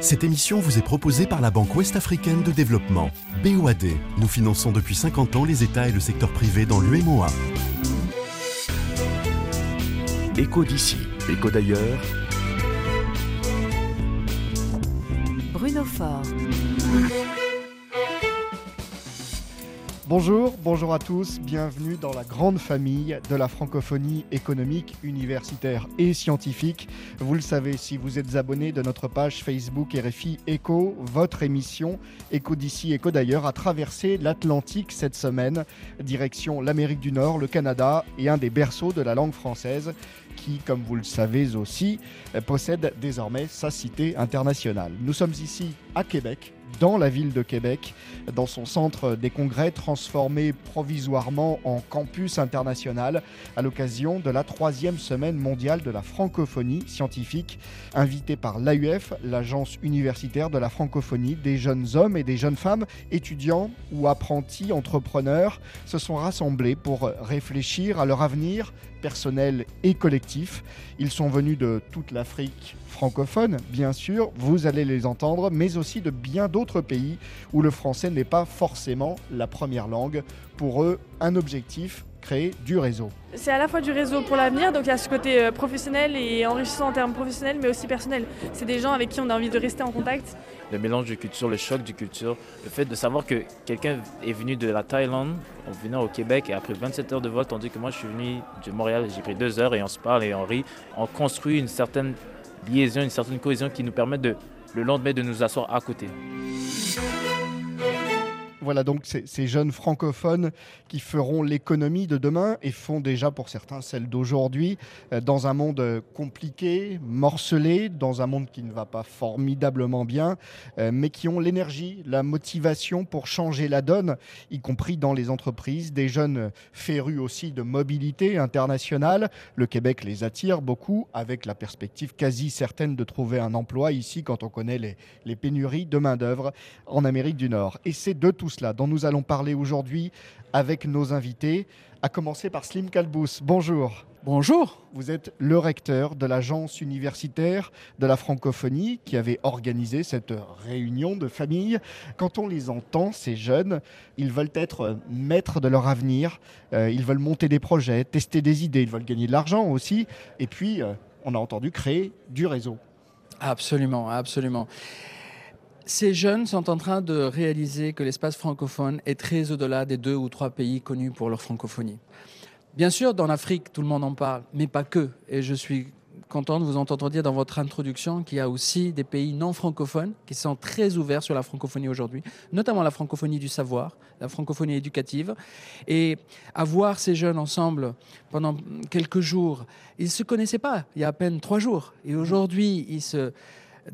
Cette émission vous est proposée par la Banque ouest-africaine de développement, BOAD. Nous finançons depuis 50 ans les États et le secteur privé dans l'UMOA. Éco d'ici, éco d'ailleurs. Bruno Faure. Bonjour, bonjour à tous, bienvenue dans la grande famille de la francophonie économique, universitaire et scientifique. Vous le savez, si vous êtes abonné de notre page Facebook RFI Éco, votre émission Éco d'ici, Éco d'ailleurs a traversé l'Atlantique cette semaine, direction l'Amérique du Nord, le Canada et un des berceaux de la langue française qui, comme vous le savez aussi, possède désormais sa cité internationale. Nous sommes ici à Québec, dans la ville de Québec, dans son centre des congrès transformé provisoirement en campus international à l'occasion de la 3e Semaine mondiale de la francophonie scientifique, invitée par l'AUF, l'agence universitaire de la francophonie. Des jeunes hommes et des jeunes femmes, étudiants ou apprentis entrepreneurs, se sont rassemblés pour réfléchir à leur avenir personnel et collectif. Ils sont venus de toute l'Afrique francophone, bien sûr, vous allez les entendre, mais aussi de bien d'autres pays où le français n'est pas forcément la première langue. Pour eux, un objectif, créer du réseau. C'est à la fois du réseau pour l'avenir, donc il y a ce côté professionnel et enrichissant en termes professionnels, mais aussi personnel. C'est des gens avec qui on a envie de rester en contact. Le mélange de culture, le choc de culture, le fait de savoir que quelqu'un est venu de la Thaïlande, en venant au Québec, et après 27 heures de vol, tandis que moi je suis venu de Montréal, j'ai pris 2 heures et on se parle et on rit. On construit une certaine liaison, une certaine cohésion qui nous permet de, le lendemain, de nous asseoir à côté. Voilà donc ces jeunes francophones qui feront l'économie de demain et font déjà pour certains celle d'aujourd'hui, dans un monde compliqué, morcelé, dans un monde qui ne va pas formidablement bien, mais qui ont l'énergie, la motivation pour changer la donne, y compris dans les entreprises. Des jeunes férus aussi de mobilité internationale. Le Québec les attire beaucoup, avec la perspective quasi certaine de trouver un emploi ici quand on connaît les pénuries de main-d'œuvre en Amérique du Nord. Et c'est de tout cela dont nous allons parler aujourd'hui avec nos invités, à commencer par Slim Khalbous. Bonjour. Bonjour. Vous êtes le recteur de l'agence universitaire de la francophonie qui avait organisé cette réunion de famille. Quand on les entend, ces jeunes, ils veulent être maîtres de leur avenir, ils veulent monter des projets, tester des idées, ils veulent gagner de l'argent aussi. Et puis, on a entendu créer du réseau. Absolument, absolument. Ces jeunes sont en train de réaliser que l'espace francophone est très au-delà des 2 ou 3 pays connus pour leur francophonie. Bien sûr, dans l'Afrique, tout le monde en parle, mais pas que. Et je suis content de vous entendre dire dans votre introduction qu'il y a aussi des pays non francophones qui sont très ouverts sur la francophonie aujourd'hui, notamment la francophonie du savoir, la francophonie éducative. Et avoir ces jeunes ensemble pendant quelques jours, ils ne se connaissaient pas il y a à peine 3 jours. Et aujourd'hui, ils se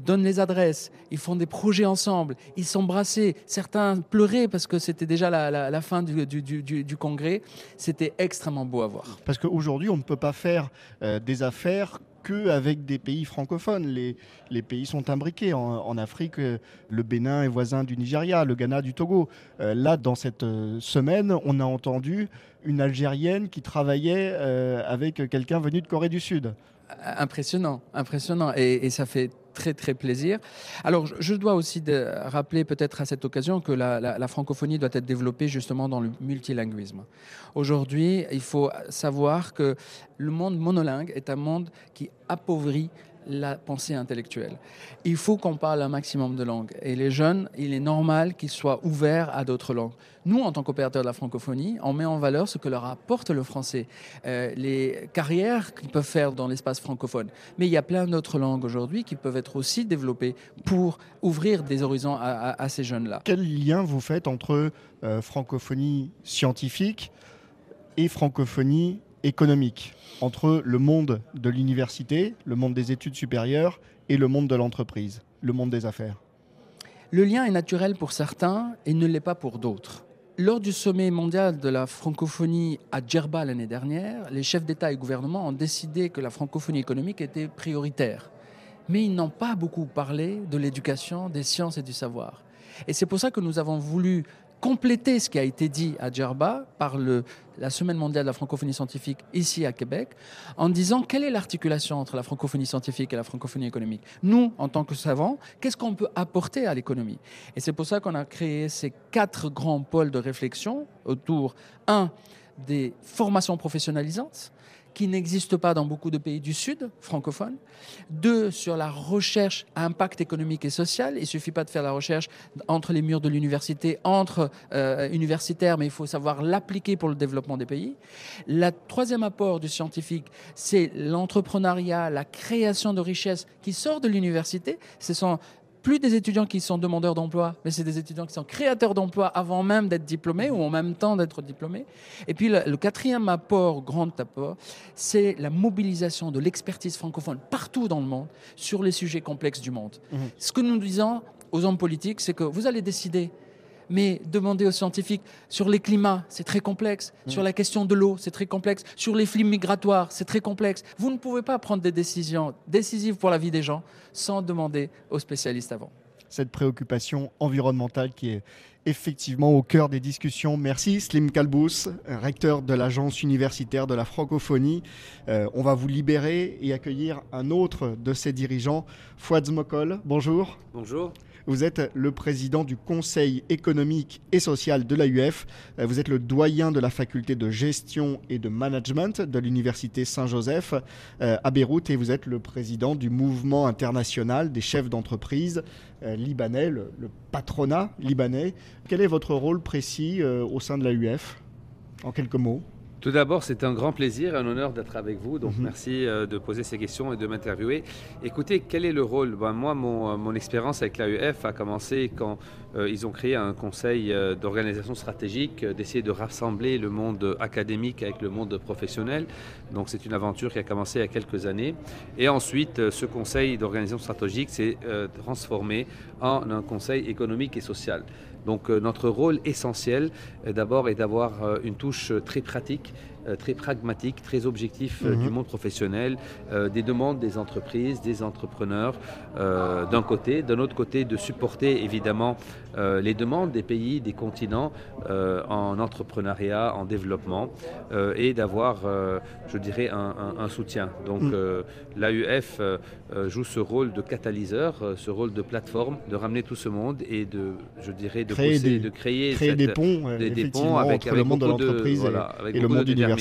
donnent les adresses, ils font des projets ensemble, ils s'embrassaient, certains pleuraient parce que c'était déjà la fin du congrès. C'était extrêmement beau à voir. Parce qu'aujourd'hui, on ne peut pas faire des affaires qu'avec des pays francophones. Les pays sont imbriqués. En Afrique, le Bénin est voisin du Nigeria, le Ghana du Togo. Là, dans cette semaine, on a entendu une Algérienne qui travaillait avec quelqu'un venu de Corée du Sud. Impressionnant, impressionnant. Et ça fait très très plaisir. Alors je dois aussi rappeler peut-être à cette occasion que la francophonie doit être développée justement dans le multilinguisme. Aujourd'hui, il faut savoir que le monde monolingue est un monde qui appauvrit la pensée intellectuelle. Il faut qu'on parle un maximum de langues. Et les jeunes, il est normal qu'ils soient ouverts à d'autres langues. Nous, en tant qu'opérateurs de la francophonie, on met en valeur ce que leur apporte le français, les carrières qu'ils peuvent faire dans l'espace francophone. Mais il y a plein d'autres langues aujourd'hui qui peuvent être aussi développées pour ouvrir des horizons à ces jeunes-là. Quel lien vous faites entre francophonie scientifique et francophonie économique, entre le monde de l'université, le monde des études supérieures et le monde de l'entreprise, le monde des affaires? Le lien est naturel pour certains et ne l'est pas pour d'autres. Lors du sommet mondial de la francophonie à Djerba l'année dernière, les chefs d'État et gouvernement ont décidé que la francophonie économique était prioritaire. Mais ils n'ont pas beaucoup parlé de l'éducation, des sciences et du savoir. Et c'est pour ça que nous avons voulu compléter ce qui a été dit à Djerba par la Semaine mondiale de la francophonie scientifique ici à Québec, en disant quelle est l'articulation entre la francophonie scientifique et la francophonie économique. Nous, en tant que savants, qu'est-ce qu'on peut apporter à l'économie? Et c'est pour ça qu'on a créé ces 4 grands pôles de réflexion autour, des formations professionnalisantes, qui n'existe pas dans beaucoup de pays du Sud, francophones. 2, sur la recherche à impact économique et social. Il ne suffit pas de faire la recherche entre les murs de l'université, entre universitaires, mais il faut savoir l'appliquer pour le développement des pays. Le 3e apport du scientifique, c'est l'entrepreneuriat, la création de richesses qui sort de l'université. Ce sont plus des étudiants qui sont demandeurs d'emploi, mais c'est des étudiants qui sont créateurs d'emploi avant même d'être diplômés ou en même temps d'être diplômés. Et puis le 4e apport, grand apport, c'est la mobilisation de l'expertise francophone partout dans le monde sur les sujets complexes du monde. Mmh. Ce que nous disons aux hommes politiques, c'est que vous allez décider, mais demander aux scientifiques sur les climats, c'est très complexe, sur la question de l'eau, c'est très complexe, sur les flux migratoires, c'est très complexe. Vous ne pouvez pas prendre des décisions décisives pour la vie des gens sans demander aux spécialistes avant. Cette préoccupation environnementale qui est effectivement au cœur des discussions. Merci Slim Khalbous, recteur de l'Agence universitaire de la francophonie. On va vous libérer et accueillir un autre de ses dirigeants, Fouad Zmokhol. Bonjour. Bonjour. Vous êtes le président du Conseil économique et social de l'AUF. Vous êtes le doyen de la faculté de gestion et de management de l'Université Saint-Joseph à Beyrouth. Et vous êtes le président du mouvement international des chefs d'entreprise libanais, le patronat libanais. Quel est votre rôle précis au sein de l'AUF, en quelques mots? Tout d'abord, c'est un grand plaisir et un honneur d'être avec vous. Donc, merci de poser ces questions et de m'interviewer. Écoutez, quel est le rôle? Moi, mon expérience avec l'AUF a commencé quand ils ont créé un conseil d'organisation stratégique, d'essayer de rassembler le monde académique avec le monde professionnel. Donc, c'est une aventure qui a commencé il y a quelques années. Et ensuite, ce conseil d'organisation stratégique s'est transformé en un conseil économique et social. Donc notre rôle essentiel d'abord est d'avoir une touche très pratique, très pragmatique, très objectif du monde professionnel, des demandes des entreprises, des entrepreneurs d'un côté, d'un autre côté de supporter évidemment les demandes des pays, des continents en entrepreneuriat, en développement et d'avoir, je dirais, un soutien. Donc l'AUF joue ce rôle de catalyseur, ce rôle de plateforme, de ramener tout ce monde et de, je dirais, de créer, pousser, de créer des ponts, effectivement, entre le monde de l'entreprise et le monde universitaire.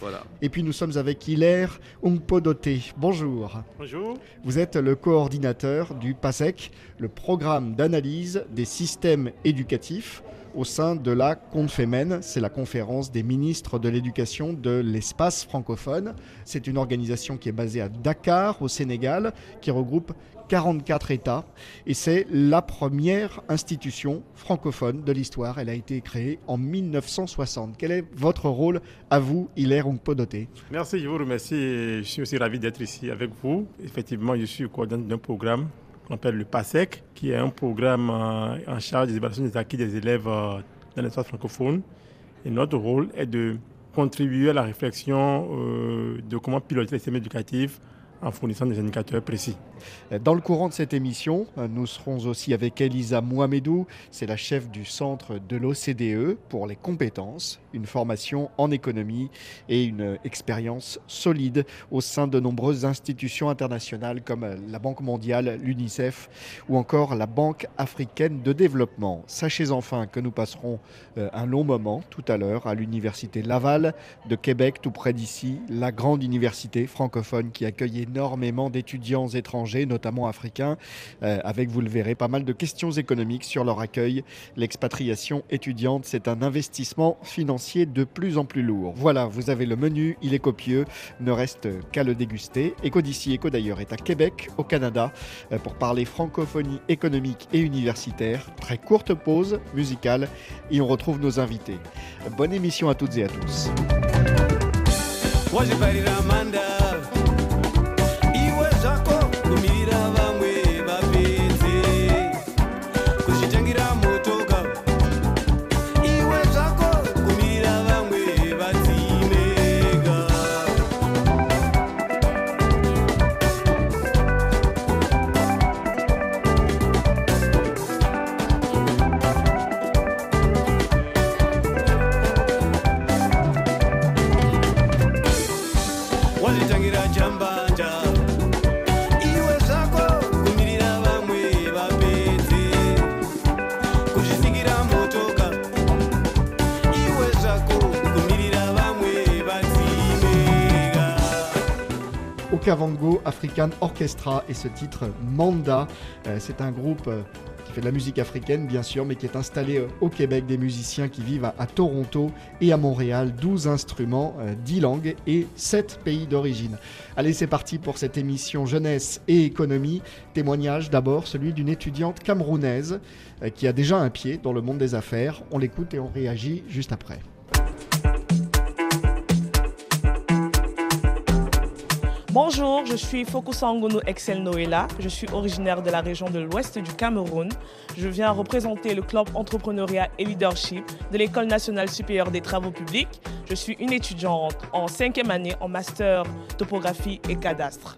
Voilà. Et puis nous sommes avec Hilaire Ouampodoté. Bonjour. Bonjour. Vous êtes le coordinateur du PASEC, le programme d'analyse des systèmes éducatifs au sein de la CONFEMEN. C'est la conférence des ministres de l'éducation de l'espace francophone. C'est une organisation qui est basée à Dakar, au Sénégal, qui regroupe 44 États et c'est la première institution francophone de l'histoire. Elle a été créée en 1960. Quel est votre rôle à vous, Hilaire Ouampodoté? Merci, je vous remercie. Je suis aussi ravi d'être ici avec vous. Effectivement, je suis coordinateur d'un programme qu'on appelle le PASEC, qui est un programme en charge des évaluations des acquis des élèves dans l'espace francophone. Et notre rôle est de contribuer à la réflexion de comment piloter les systèmes éducatifs en fournissant des indicateurs précis. Dans le courant de cette émission, nous serons aussi avec Elisa Mohamedou, c'est la chef du centre de l'OCDE pour les compétences, une formation en économie et une expérience solide au sein de nombreuses institutions internationales comme la Banque mondiale, l'UNICEF ou encore la Banque africaine de développement. Sachez enfin que nous passerons un long moment tout à l'heure à l'Université Laval de Québec, tout près d'ici, la grande université francophone qui accueille énormément d'étudiants étrangers, notamment africains, avec, vous le verrez, pas mal de questions économiques sur leur accueil. L'expatriation étudiante, c'est un investissement financier de plus en plus lourd. Voilà, vous avez le menu, il est copieux, ne reste qu'à le déguster. Éco d'ici Éco d'ailleurs est à Québec, au Canada, pour parler francophonie économique et universitaire. Très courte pause musicale et on retrouve nos invités. Bonne émission à toutes et à tous. Moi, j'ai parlé Kavango African Orchestra et ce titre Manda. C'est un groupe qui fait de la musique africaine bien sûr, mais qui est installé au Québec, des musiciens qui vivent à Toronto et à Montréal, 12 instruments, 10 langues et 7 pays d'origine. Allez, c'est parti pour cette émission Jeunesse et Économie. Témoignage d'abord, celui d'une étudiante camerounaise qui a déjà un pied dans le monde des affaires. On l'écoute et on réagit juste après. Bonjour, je suis Fokusangono Excel Noela. Je suis originaire de la région de l'Ouest du Cameroun. Je viens représenter le club entrepreneuriat et leadership de l'École nationale supérieure des travaux publics. Je suis une étudiante en 5e année en master topographie et cadastre.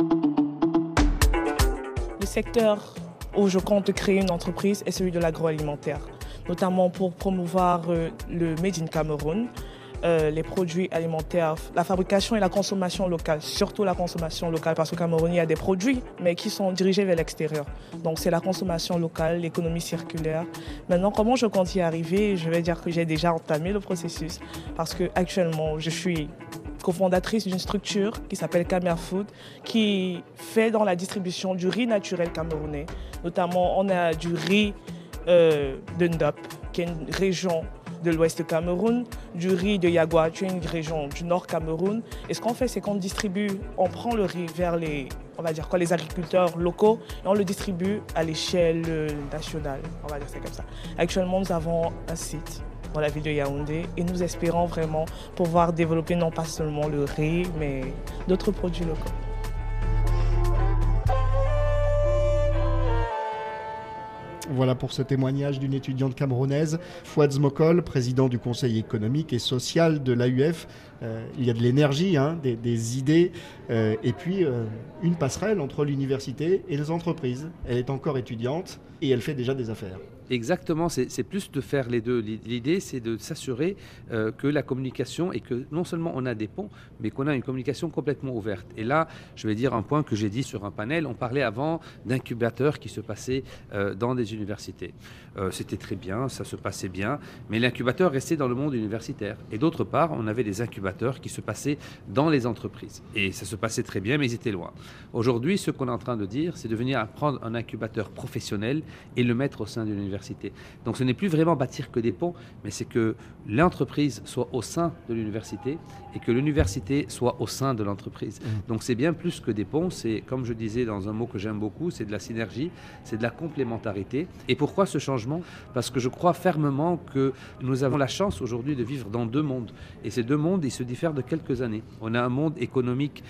Le secteur où je compte créer une entreprise est celui de l'agroalimentaire, notamment pour promouvoir le Made in Cameroun. Les produits alimentaires, la fabrication et la consommation locale, surtout la consommation locale, parce qu'au Cameroun, il y a des produits, mais qui sont dirigés vers l'extérieur. Donc, c'est la consommation locale, l'économie circulaire. Maintenant, comment je compte y arriver? Je vais dire que j'ai déjà entamé le processus, parce qu'actuellement, je suis cofondatrice d'une structure qui s'appelle Camerfood, qui fait dans la distribution du riz naturel camerounais. Notamment, on a du riz de Ndop, qui est une région de l'ouest Cameroun, du riz de Yagoua, une région du nord Cameroun. Et ce qu'on fait, c'est qu'on distribue, on prend le riz vers les agriculteurs locaux et on le distribue à l'échelle nationale, on va dire c'est comme ça. Actuellement, nous avons un site dans la ville de Yaoundé et nous espérons vraiment pouvoir développer non pas seulement le riz, mais d'autres produits locaux. Voilà pour ce témoignage d'une étudiante camerounaise. Fouad Zmokhol, président du Conseil économique et social de l'AUF. Il y a de l'énergie, des idées et puis une passerelle entre l'université et les entreprises. Elle est encore étudiante et elle fait déjà des affaires. Exactement, c'est plus de faire les deux. L'idée, c'est de s'assurer que la communication, et que non seulement on a des ponts, mais qu'on a une communication complètement ouverte. Et là, je vais dire un point que j'ai dit sur un panel. On parlait avant d'incubateurs qui se passaient dans des universités. C'était très bien, ça se passait bien, mais l'incubateur restait dans le monde universitaire. Et d'autre part, on avait des incubateurs qui se passaient dans les entreprises. Et ça se passait très bien, mais ils étaient loin. Aujourd'hui, ce qu'on est en train de dire, c'est de venir prendre un incubateur professionnel et le mettre au sein de l'université. Donc ce n'est plus vraiment bâtir que des ponts, mais c'est que l'entreprise soit au sein de l'université et que l'université soit au sein de l'entreprise. Donc c'est bien plus que des ponts, c'est comme je disais dans un mot que j'aime beaucoup, c'est de la synergie, c'est de la complémentarité. Et pourquoi ce changement? Parce que je crois fermement que nous avons la chance aujourd'hui de vivre dans deux mondes. Et ces deux mondes, ils se diffèrent de quelques années. On a un monde économique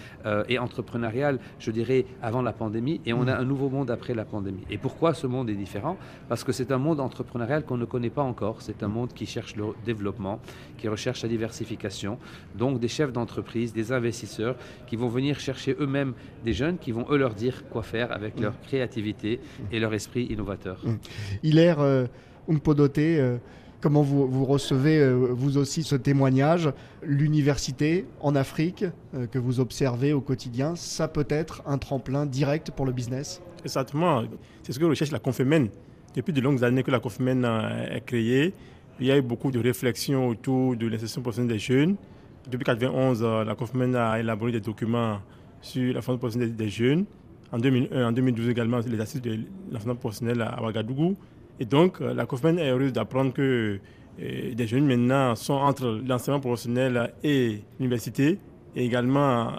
et entrepreneurial, je dirais, avant la pandémie, et on a un nouveau monde après la pandémie. Et pourquoi ce monde est différent? Parce que c'est un monde entrepreneurial qu'on ne connaît pas encore. C'est un monde qui cherche le développement, qui recherche la diversification. Donc des chefs d'entreprise, des investisseurs qui vont venir chercher eux-mêmes des jeunes qui vont eux leur dire quoi faire avec leur créativité et leur esprit innovateur. Hilaire Ouampodoté, comment vous recevez vous aussi ce témoignage? L'université en Afrique que vous observez au quotidien, ça peut être un tremplin direct pour le business? Exactement. C'est ce que recherche la CONFEMEN. Depuis de longues années que la CONFEMEN est créée, il y a eu beaucoup de réflexions autour de l'insertion professionnelle des jeunes. Depuis 1991, la CONFEMEN a élaboré des documents sur la formation professionnelle des jeunes. En 2001, en 2012 également, les assises de la formation professionnelle à Ouagadougou. Et donc, la CONFEMEN est heureuse d'apprendre que des jeunes maintenant sont entre l'enseignement professionnel et l'université, et également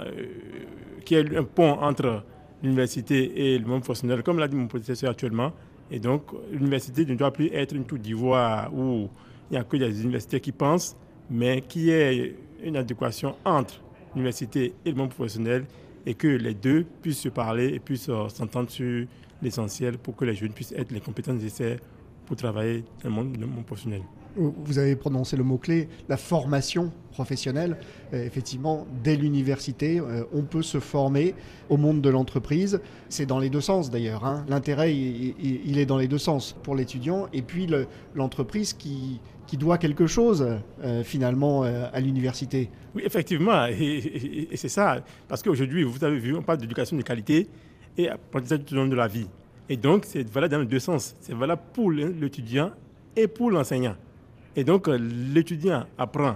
qu'il y ait un pont entre l'université et le monde professionnel, comme l'a dit mon professeur actuellement. Et donc, l'université ne doit plus être une tour d'ivoire où il n'y a que des universités qui pensent, mais qu'il y ait une adéquation entre l'université et le monde professionnel et que les deux puissent se parler et puissent s'entendre sur l'essentiel pour que les jeunes puissent être les compétences nécessaires pour travailler dans le monde professionnel. Vous avez prononcé le mot-clé, la formation professionnelle. Effectivement, dès l'université, on peut se former au monde de l'entreprise. C'est dans les deux sens d'ailleurs. L'intérêt, il est dans les deux sens pour l'étudiant et puis l'entreprise qui doit quelque chose finalement à l'université. Oui, effectivement. Et c'est ça. Parce qu'aujourd'hui, vous avez vu, on parle d'éducation de qualité et apprentissage tout au long de la vie. Et donc, c'est valable dans les deux sens. C'est valable pour l'étudiant et pour l'enseignant. Et donc, l'étudiant apprend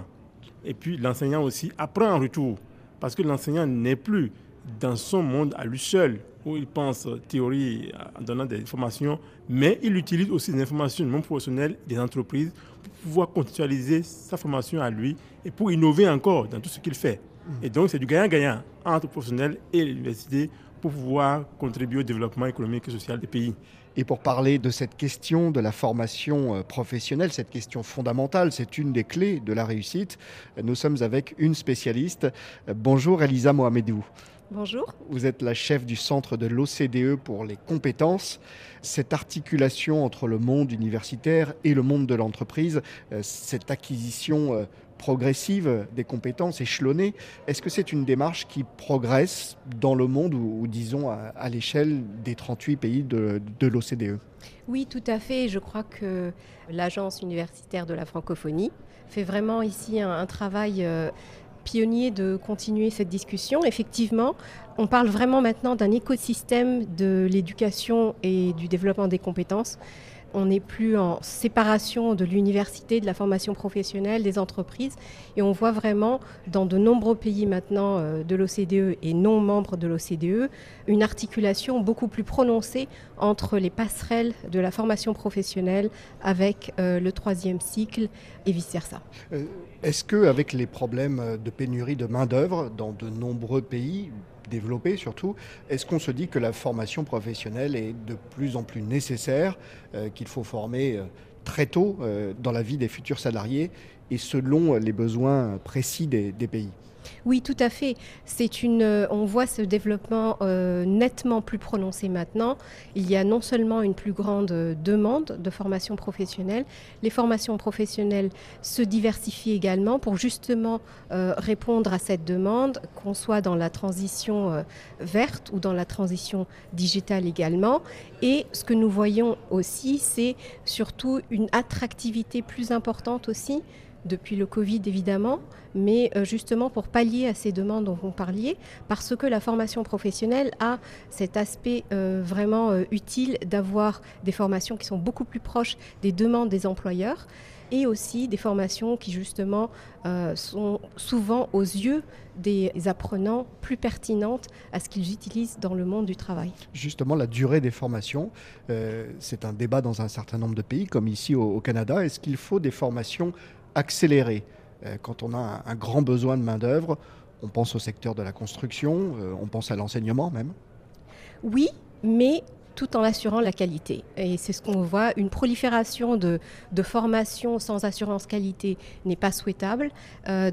et puis l'enseignant aussi apprend en retour. parce que l'enseignant n'est plus dans son monde à lui seul, où il pense théorie en donnant des informations, mais il utilise aussi des informations non professionnelles des entreprises pour pouvoir contextualiser sa formation à lui et pour innover encore dans tout ce qu'il fait. Et donc c'est du gagnant-gagnant entre professionnels et l'université pour pouvoir contribuer au développement économique et social des pays. Et pour parler de cette question de la formation professionnelle, cette question fondamentale, c'est une des clés de la réussite, nous sommes avec une spécialiste. Bonjour Elisa Mohamedou. Bonjour. Vous êtes la chef du centre de l'OCDE pour les compétences. Cette articulation entre le monde universitaire et le monde de l'entreprise, cette acquisition progressive des compétences échelonnées, est-ce que c'est une démarche qui progresse dans le monde ou disons à l'échelle des 38 pays de l'OCDE ? Oui, tout à fait. Je crois que l'Agence universitaire de la francophonie fait vraiment ici un travail pionnier de continuer cette discussion. Effectivement, on parle vraiment maintenant d'un écosystème de l'éducation et du développement des compétences. On n'est plus en séparation de l'université, de la formation professionnelle, des entreprises. Et on voit vraiment dans de nombreux pays maintenant de l'OCDE et non membres de l'OCDE, une articulation beaucoup plus prononcée entre les passerelles de la formation professionnelle avec le troisième cycle et vice-versa. Est-ce qu'avec les problèmes de pénurie de main-d'œuvre dans de nombreux pays développée surtout, est-ce qu'on se dit que la formation professionnelle est de plus en plus nécessaire, qu'il faut former très tôt dans la vie des futurs salariés et selon les besoins précis des pays ? Oui, tout à fait. On voit ce développement nettement plus prononcé maintenant. Il y a non seulement une plus grande demande de formation professionnelle, les formations professionnelles se diversifient également pour justement répondre à cette demande, qu'on soit dans la transition verte ou dans la transition digitale également. Et ce que nous voyons aussi, c'est surtout une attractivité plus importante aussi, depuis le Covid évidemment, mais justement pour pallier à ces demandes dont vous parliez, parce que la formation professionnelle a cet aspect vraiment utile d'avoir des formations qui sont beaucoup plus proches des demandes des employeurs et aussi des formations qui justement sont souvent aux yeux des apprenants plus pertinentes à ce qu'ils utilisent dans le monde du travail. Justement, la durée des formations, c'est un débat dans un certain nombre de pays, comme ici au Canada. Est-ce qu'il faut des formations accélérées quand on a un grand besoin de main-d'œuvre? On pense au secteur de la construction, on pense à l'enseignement même. Oui, mais tout en assurant la qualité. Et c'est ce qu'on voit, une prolifération de formations sans assurance qualité n'est pas souhaitable.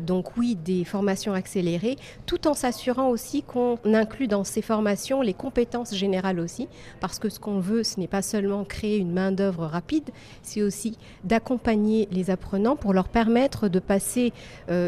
Donc oui, des formations accélérées, tout en s'assurant aussi qu'on inclut dans ces formations les compétences générales aussi, parce que ce qu'on veut, ce n'est pas seulement créer une main-d'œuvre rapide, c'est aussi d'accompagner les apprenants pour leur permettre de passer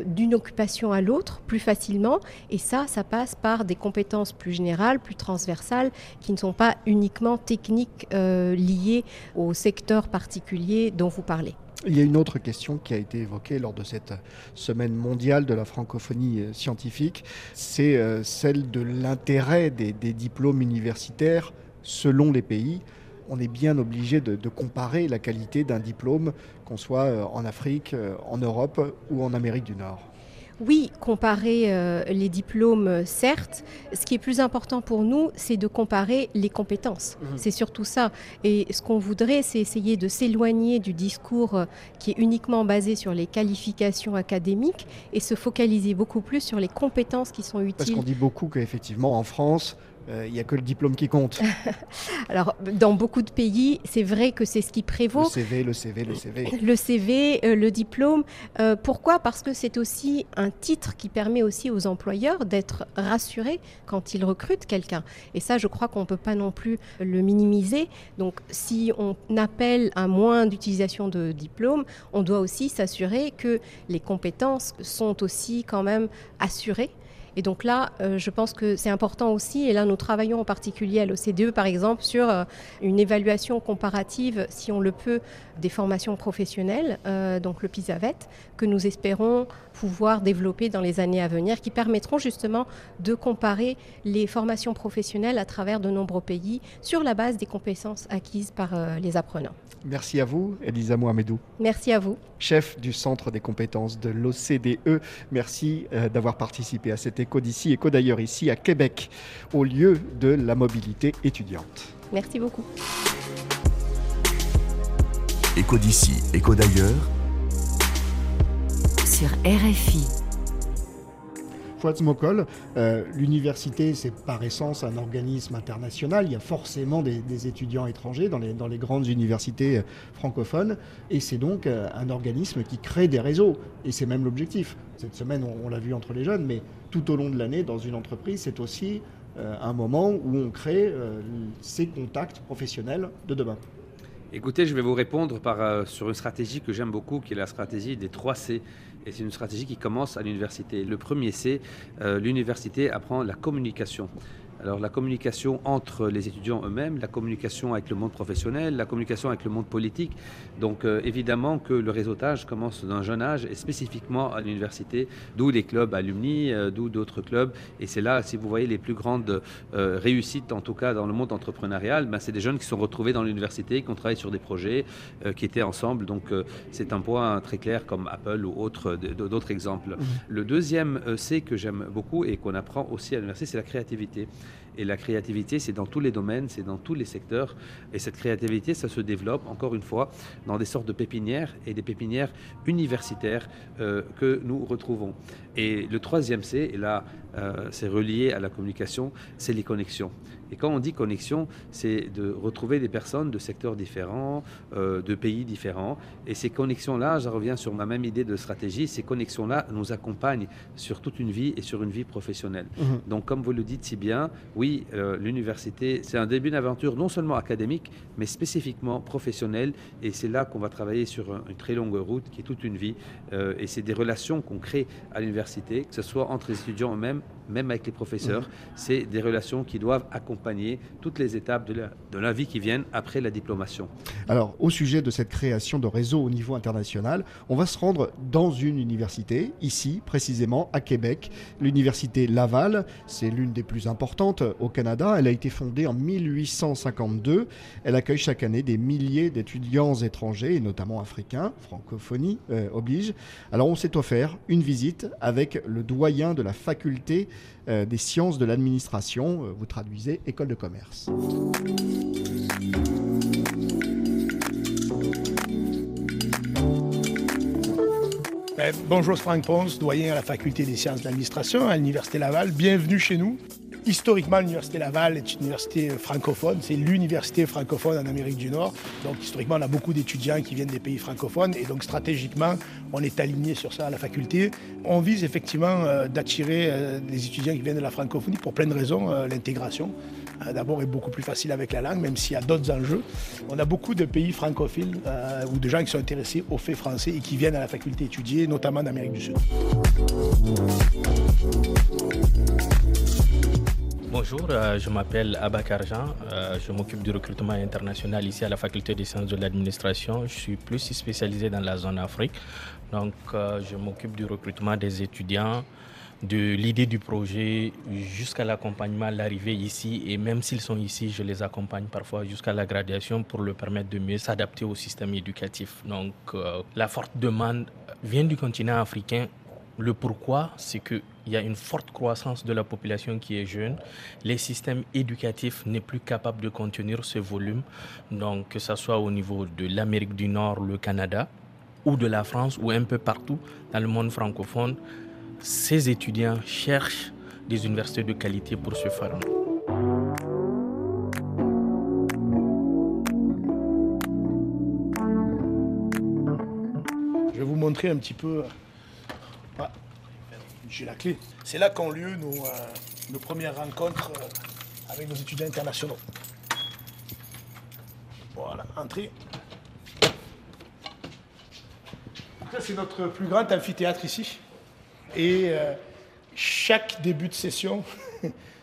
d'une occupation à l'autre plus facilement. Et ça passe par des compétences plus générales, plus transversales, qui ne sont pas uniquement techniques liées au secteur particulier dont vous parlez. Il y a une autre question qui a été évoquée lors de cette Semaine mondiale de la francophonie scientifique, c'est celle de l'intérêt des diplômes universitaires selon les pays. On est bien obligé de comparer la qualité d'un diplôme, qu'on soit en Afrique, en Europe ou en Amérique du Nord. Oui, comparer les diplômes, certes. Ce qui est plus important pour nous, c'est de comparer les compétences. C'est surtout ça. Et ce qu'on voudrait, c'est essayer de s'éloigner du discours qui est uniquement basé sur les qualifications académiques et se focaliser beaucoup plus sur les compétences qui sont utiles. Parce qu'on dit beaucoup qu'effectivement, en France, il n'y a que le diplôme qui compte. Alors, dans beaucoup de pays, c'est vrai que c'est ce qui prévaut. Le CV. Le CV, le diplôme. Pourquoi ? Parce que c'est aussi un titre qui permet aussi aux employeurs d'être rassurés quand ils recrutent quelqu'un. Et ça, je crois qu'on ne peut pas non plus le minimiser. Donc, si on appelle à moins d'utilisation de diplôme, on doit aussi s'assurer que les compétences sont aussi quand même assurées. Et donc là, je pense que c'est important aussi, et là nous travaillons en particulier à l'OCDE par exemple sur une évaluation comparative, si on le peut, des formations professionnelles, donc le PISAVET, que nous espérons pouvoir développer dans les années à venir, qui permettront justement de comparer les formations professionnelles à travers de nombreux pays sur la base des compétences acquises par les apprenants. Merci à vous, Elisa Mohamedou. Merci à vous. Chef du Centre des compétences de l'OCDE, merci d'avoir participé à cette émission. Éco d'ici Éco d'ailleurs ici à Québec, au lieu de la mobilité étudiante. Merci beaucoup. Éco d'ici Éco d'ailleurs sur RFI. Fouad Zmokhol, l'université, c'est par essence un organisme international. Il y a forcément des étudiants étrangers dans les grandes universités francophones. Et c'est donc un organisme qui crée des réseaux. Et c'est même l'objectif. Cette semaine, on l'a vu entre les jeunes, mais tout au long de l'année, dans une entreprise, c'est aussi un moment où on crée ses contacts professionnels de demain. Écoutez, je vais vous répondre sur une stratégie que j'aime beaucoup, qui est la stratégie des 3 C. Et c'est une stratégie qui commence à l'université. Le premier C, l'université apprend la communication. Alors la communication entre les étudiants eux-mêmes, la communication avec le monde professionnel, la communication avec le monde politique. Donc évidemment que le réseautage commence d'un jeune âge et spécifiquement à l'université, d'où les clubs alumni, d'où d'autres clubs. Et c'est là, si vous voyez, les plus grandes réussites, en tout cas dans le monde entrepreneurial, c'est des jeunes qui sont retrouvés dans l'université, qui ont travaillé sur des projets, qui étaient ensemble. Donc c'est un point très clair comme Apple ou d'autres exemples. Le deuxième C que j'aime beaucoup et qu'on apprend aussi à l'université, c'est la créativité. Et la créativité, c'est dans tous les domaines, c'est dans tous les secteurs. Et cette créativité, ça se développe, encore une fois, dans des sortes de pépinières et des pépinières universitaires que nous retrouvons. Et le troisième C, et là, c'est relié à la communication, c'est les connexions. Et quand on dit connexion, c'est de retrouver des personnes de secteurs différents, de pays différents. Et ces connexions-là, je reviens sur ma même idée de stratégie, ces connexions-là nous accompagnent sur toute une vie et sur une vie professionnelle. Mmh. Donc, comme vous le dites si bien, oui, l'université, c'est un début d'aventure non seulement académique, mais spécifiquement professionnelle. Et c'est là qu'on va travailler sur une très longue route qui est toute une vie. Et c'est des relations qu'on crée à l'université, que ce soit entre les étudiants eux-mêmes, même avec les professeurs. Mmh. C'est des relations qui doivent accompagner toutes les étapes de la vie qui viennent après la diplomation. Alors, au sujet de cette création de réseaux au niveau international, on va se rendre dans une université, ici précisément à Québec. L'université Laval, c'est l'une des plus importantes au Canada. Elle a été fondée en 1852. Elle accueille chaque année des milliers d'étudiants étrangers, et notamment africains, francophonie oblige. Alors, on s'est offert une visite avec le doyen de la faculté des sciences de l'administration, vous traduisez école de commerce. Bonjour, Franck Pons, doyen à la faculté des sciences de l'administration à l'Université Laval. Bienvenue chez nous. Historiquement, l'Université Laval est une université francophone, c'est l'université francophone en Amérique du Nord. Donc historiquement, on a beaucoup d'étudiants qui viennent des pays francophones et donc stratégiquement, on est aligné sur ça à la faculté. On vise effectivement d'attirer des étudiants qui viennent de la francophonie pour plein de raisons. L'intégration, d'abord, est beaucoup plus facile avec la langue, même s'il y a d'autres enjeux. On a beaucoup de pays francophiles ou de gens qui sont intéressés au fait français et qui viennent à la faculté étudier, notamment d'Amérique du Sud. Bonjour, je m'appelle Abak Arjan, je m'occupe du recrutement international ici à la faculté des sciences de l'administration. Je suis plus spécialisé dans la zone Afrique, donc je m'occupe du recrutement des étudiants, de l'idée du projet jusqu'à l'accompagnement, l'arrivée ici. Et même s'ils sont ici, je les accompagne parfois jusqu'à la graduation pour leur permettre de mieux s'adapter au système éducatif. Donc la forte demande vient du continent africain. Le pourquoi, c'est qu'il y a une forte croissance de la population qui est jeune. Les systèmes éducatifs n'est plus capable de contenir ce volume, donc que ce soit au niveau de l'Amérique du Nord, le Canada, ou de la France, ou un peu partout dans le monde francophone. Ces étudiants cherchent des universités de qualité pour se former. Je vais vous montrer un petit peu... Ah, j'ai la clé. C'est là qu'ont lieu nos premières rencontres avec nos étudiants internationaux. Voilà, entrée. Ça, c'est notre plus grand amphithéâtre ici. Et chaque début de session,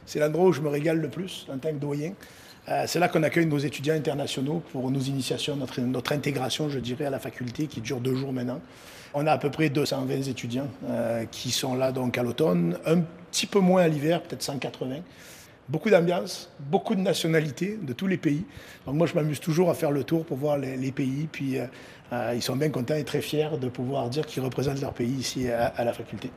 c'est l'endroit où je me régale le plus en tant que doyen. C'est là qu'on accueille nos étudiants internationaux pour nos initiations, notre intégration, je dirais, à la faculté qui dure 2 jours maintenant. On a à peu près 220 étudiants qui sont là donc à l'automne, un petit peu moins à l'hiver, peut-être 180. Beaucoup d'ambiance, beaucoup de nationalités de tous les pays. Donc moi, je m'amuse toujours à faire le tour pour voir les pays. Puis ils sont bien contents et très fiers de pouvoir dire qu'ils représentent leur pays ici à la faculté.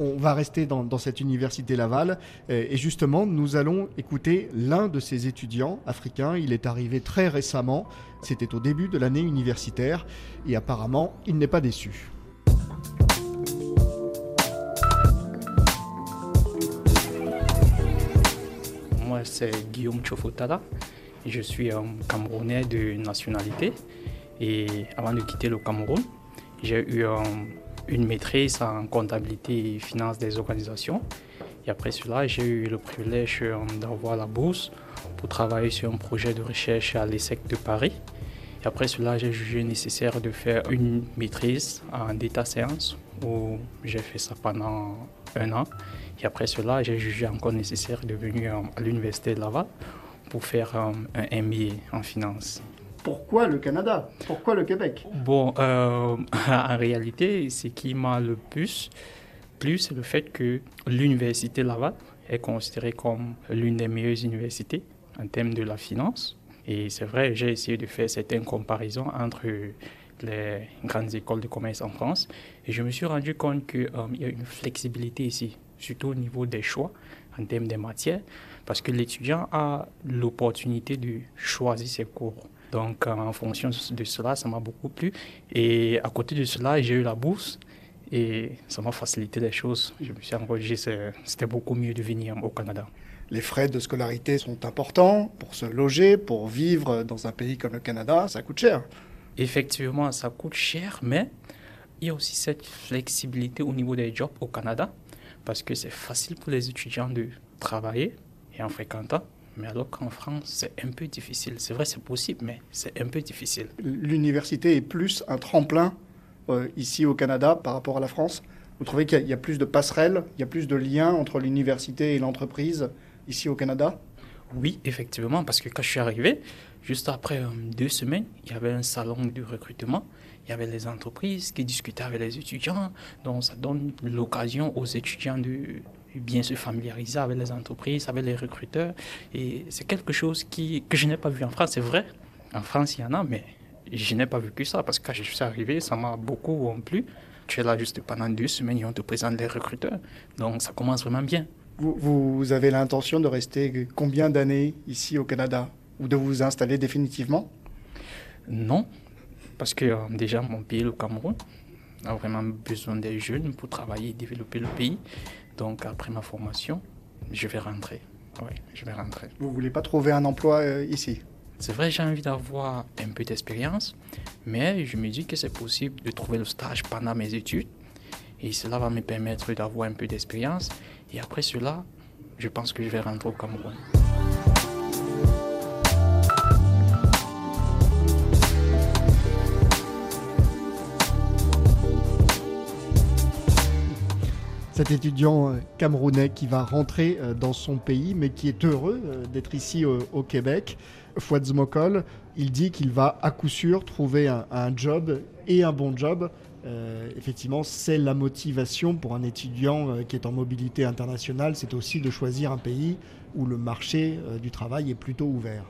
on va rester dans cette université Laval et justement nous allons écouter l'un de ses étudiants africains. Il est arrivé très récemment, c'était au début de l'année universitaire et apparemment il n'est pas déçu. Moi c'est Guillaume Chofotala, je suis un Camerounais de nationalité et avant de quitter le Cameroun, j'ai eu une maîtrise en comptabilité et finance des organisations. Et après cela, j'ai eu le privilège d'avoir la bourse pour travailler sur un projet de recherche à l'ESSEC de Paris. Et après cela, j'ai jugé nécessaire de faire une maîtrise en data science où j'ai fait ça pendant un an. Et après cela, j'ai jugé encore nécessaire de venir à l'Université de Laval pour faire un MBA en finance. Pourquoi le Canada? Pourquoi le Québec? Bon, en réalité, ce qui m'a le plus, c'est le fait que l'Université Laval est considérée comme l'une des meilleures universités en termes de la finance. Et c'est vrai, j'ai essayé de faire certaines comparaisons entre les grandes écoles de commerce en France. Et je me suis rendu compte qu'il y a une flexibilité ici, surtout au niveau des choix en termes des matières, parce que l'étudiant a l'opportunité de choisir ses cours. Donc, en fonction de cela, ça m'a beaucoup plu. Et à côté de cela, j'ai eu la bourse et ça m'a facilité les choses. Je me suis engagé, c'était beaucoup mieux de venir au Canada. Les frais de scolarité sont importants pour se loger, pour vivre dans un pays comme le Canada. Ça coûte cher. Effectivement, ça coûte cher, mais il y a aussi cette flexibilité au niveau des jobs au Canada parce que c'est facile pour les étudiants de travailler et en fréquentant. Mais alors qu'en France, c'est un peu difficile. C'est vrai, c'est possible, mais c'est un peu difficile. L'université est plus un tremplin ici au Canada par rapport à la France. Vous trouvez qu'il y a plus de passerelles, il y a plus de liens entre l'université et l'entreprise ici au Canada? Oui, effectivement, parce que quand je suis arrivé, juste après 2 semaines, il y avait un salon de recrutement. Il y avait les entreprises qui discutaient avec les étudiants. Donc ça donne l'occasion aux étudiants de bien se familiariser avec les entreprises, avec les recruteurs. Et c'est quelque chose que je n'ai pas vu en France, c'est vrai. En France, il y en a, mais je n'ai pas vécu ça parce que quand je suis arrivé, ça m'a beaucoup plu. Tu es là juste pendant 2 semaines et on te présente les recruteurs. Donc ça commence vraiment bien. Vous avez l'intention de rester combien d'années ici au Canada ou de vous installer définitivement? Non, parce que déjà mon pays, le Cameroun, a vraiment besoin des jeunes pour travailler et développer le pays. Donc après ma formation, je vais rentrer. Oui, je vais rentrer. Vous ne voulez pas trouver un emploi ici? C'est vrai, j'ai envie d'avoir un peu d'expérience, mais je me dis que c'est possible de trouver le stage pendant mes études. Et cela va me permettre d'avoir un peu d'expérience. Et après cela, je pense que je vais rentrer au Cameroun. Cet étudiant camerounais qui va rentrer dans son pays, mais qui est heureux d'être ici au Québec, Fouad Zmokhol, il dit qu'il va à coup sûr trouver un job et un bon job. Effectivement, c'est la motivation pour un étudiant qui est en mobilité internationale, c'est aussi de choisir un pays où le marché du travail est plutôt ouvert.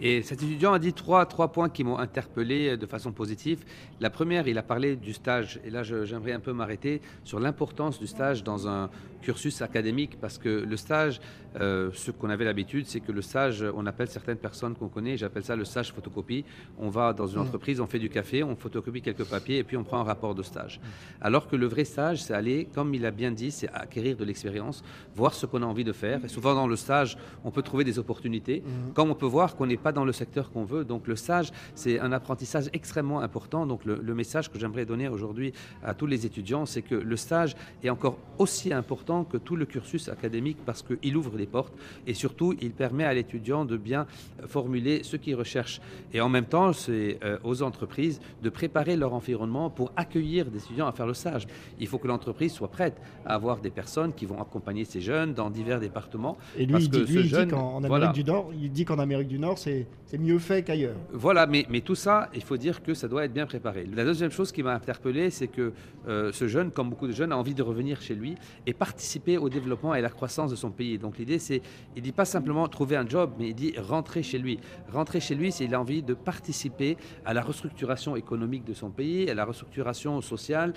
Et cet étudiant a dit trois points qui m'ont interpellé de façon positive. La première, il a parlé du stage. Et là, j'aimerais un peu m'arrêter sur l'importance du stage dans un cursus académique. Parce que le stage, ce qu'on avait l'habitude, c'est que le stage, on appelle certaines personnes qu'on connaît, j'appelle ça le stage photocopie. On va dans une entreprise, on fait du café, on photocopie quelques papiers et puis on prend un rapport de stage. Alors que le vrai stage, c'est aller, comme il a bien dit, c'est acquérir de l'expérience, voir ce qu'on a envie de faire. Et souvent dans le stage, on peut trouver des opportunités. Comme on peut voir qu'on n'est pas dans le secteur qu'on veut. Donc le stage, c'est un apprentissage extrêmement important. Donc le message que j'aimerais donner aujourd'hui à tous les étudiants, c'est que le stage est encore aussi important que tout le cursus académique parce qu'il ouvre les portes et surtout, il permet à l'étudiant de bien formuler ce qu'il recherche. Et en même temps, c'est aux entreprises de préparer leur environnement pour accueillir des étudiants à faire le stage. Il faut que l'entreprise soit prête à avoir des personnes qui vont accompagner ces jeunes dans divers départements. Et lui, il dit qu'en Amérique du Nord, c'est c'est mieux fait qu'ailleurs. Voilà, mais tout ça, il faut dire que ça doit être bien préparé. La deuxième chose qui m'a interpellé, c'est que ce jeune, comme beaucoup de jeunes, a envie de revenir chez lui et participer au développement et à la croissance de son pays. Donc l'idée, c'est, il ne dit pas simplement trouver un job, mais il dit rentrer chez lui. Rentrer chez lui, c'est qu'il a envie de participer à la restructuration économique de son pays, à la restructuration sociale.